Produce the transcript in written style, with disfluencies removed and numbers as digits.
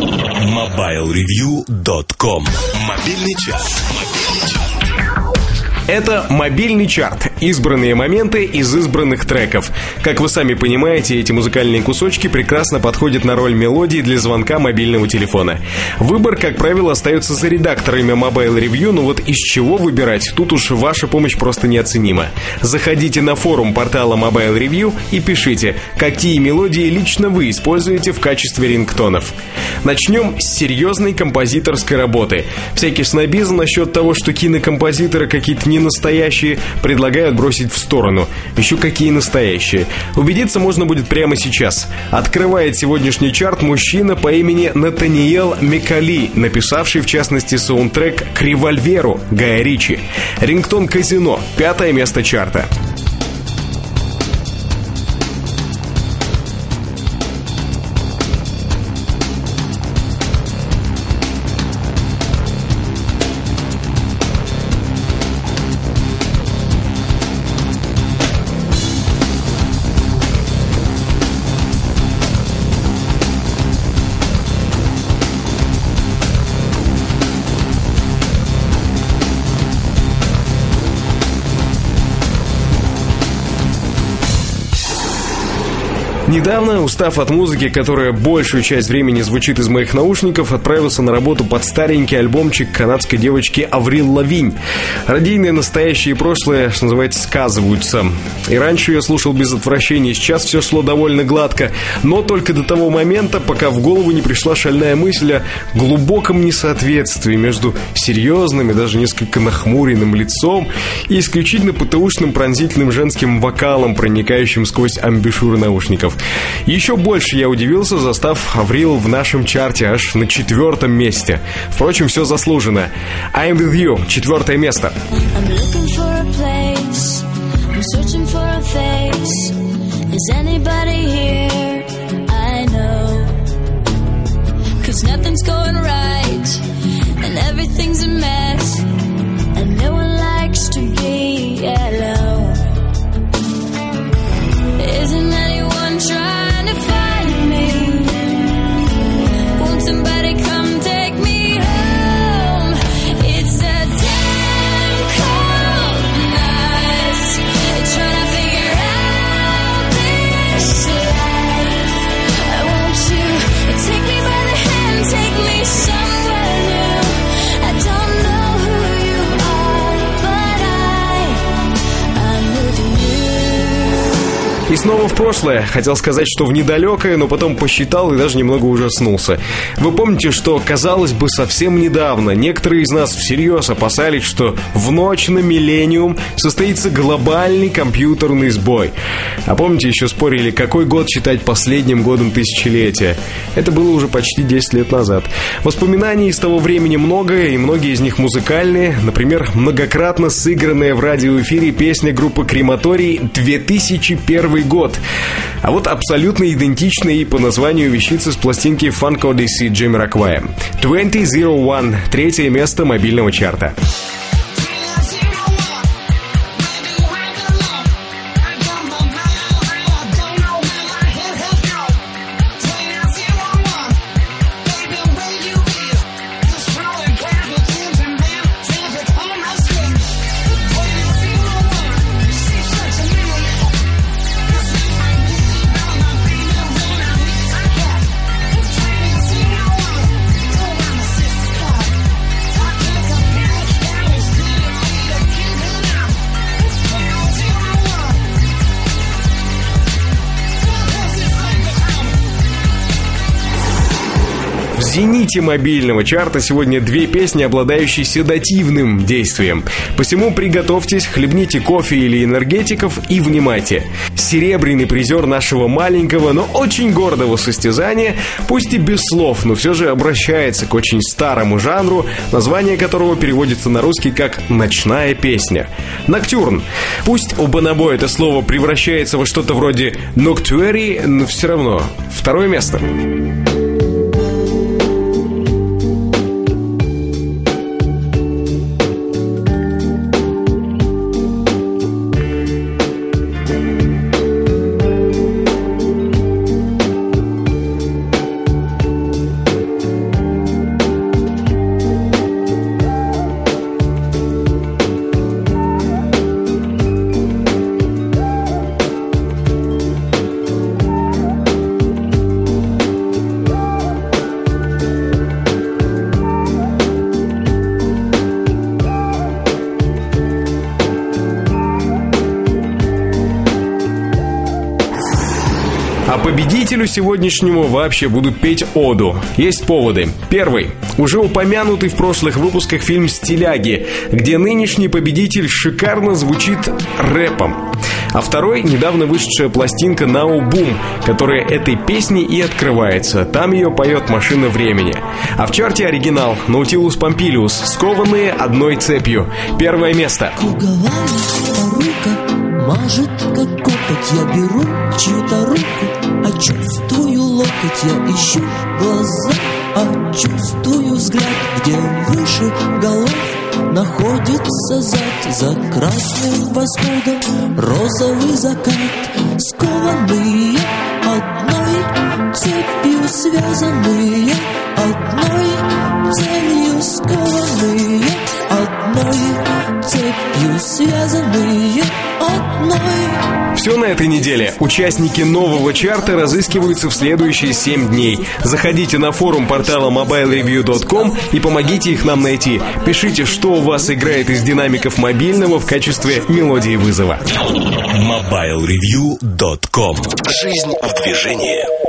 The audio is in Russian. mobilereview.com. Мобильный час. Это мобильный чарт. Избранные моменты из избранных треков. Как вы сами понимаете, эти музыкальные кусочки прекрасно подходят на роль мелодии для звонка мобильного телефона. Выбор, как правило, остается за редакторами Mobile Review, но вот из чего выбирать, тут уж ваша помощь просто неоценима. Заходите на форум портала Mobile Review и пишите, какие мелодии лично вы используете в качестве рингтонов. Начнем с серьезной композиторской работы. Всякий снобизм насчет того, что кинокомпозиторы какие-то ненастоящие, предлагают бросить в сторону. Еще какие настоящие. Убедиться можно будет прямо сейчас. Открывает сегодняшний чарт мужчина по имени Натаниэл Микали, написавший, в частности, саундтрек к «Револьверу» Гая Ричи. Рингтон «Казино», 5-е место чарта. Недавно, устав от музыки, которая большую часть времени звучит из моих наушников, отправился на работу под старенький альбомчик канадской девочки Аврил Лавинь. Родийное настоящее и прошлое, что называется, сказываются. И раньше ее слушал без отвращения, сейчас все шло довольно гладко, но только до того момента, пока в голову не пришла шальная мысль о глубоком несоответствии между серьезным и даже несколько нахмуренным лицом и исключительно ПТУшным пронзительным женским вокалом, проникающим сквозь амбушюры наушников. Еще больше я удивился, застав Аврил в нашем чарте аж на 4-м месте. Впрочем, все заслужено. I'm with you, 4-е место. Trying to find me, won't somebody come take me home? It's a damn cold night, trying to figure out this life. I want you to take me by the hand, take me somewhere new. I don't know who you are, but I'm with you. И снова в прошлое. Хотел сказать, что в недалекое, но потом посчитал и даже немного ужаснулся. Вы помните, что, казалось бы, совсем недавно некоторые из нас всерьез опасались, что в ночь на миллениум состоится глобальный компьютерный сбой. А помните, еще спорили, какой год считать последним годом тысячелетия? Это было уже почти 10 лет назад. Воспоминаний из того времени много, и многие из них музыкальные. Например, многократно сыгранная в радиоэфире песня группы «Крематорий» «2001 год». А вот абсолютно идентичные и по названию вещицы с пластинки Funk Odyssey Jamiroquai. 2001, 3-е место мобильного чарта. В зените мобильного чарта сегодня две песни, обладающие седативным действием. Посему приготовьтесь, хлебните кофе или энергетиков и внимайте. Серебряный призер нашего маленького, но очень гордого состязания, пусть и без слов, но все же обращается к очень старому жанру, название которого переводится на русский как «ночная песня». Ноктюрн. Пусть у Бонобо это слово превращается во что-то вроде «ноктюэри», но все равно 2-е место. Победителю сегодняшнему вообще буду петь оду. Есть поводы. Первый. Уже упомянутый в прошлых выпусках фильм «Стиляги», где нынешний победитель шикарно звучит рэпом. А второй — недавно вышедшая пластинка «Нау Бум», которая этой песней и открывается. Там ее поет «Машина времени». А в чарте оригинал «Наутилус Помпилиус», скованные одной цепью. Первое место. Мажет, как копоть, я беру чью-то руку, а чувствую локоть, я ищу глаза, а чувствую взгляд, где выше голов находится зад, за красным восходом розовый закат, скованные одной цепью, связанные одной целью, скованные одной цепью, связанные. Все на этой неделе. Участники нового чарта разыскиваются в следующие 7 дней. Заходите на форум портала mobilereview.com и помогите их нам найти. Пишите, что у вас играет из динамиков мобильного в качестве мелодии вызова. mobilereview.com. Жизнь в движении.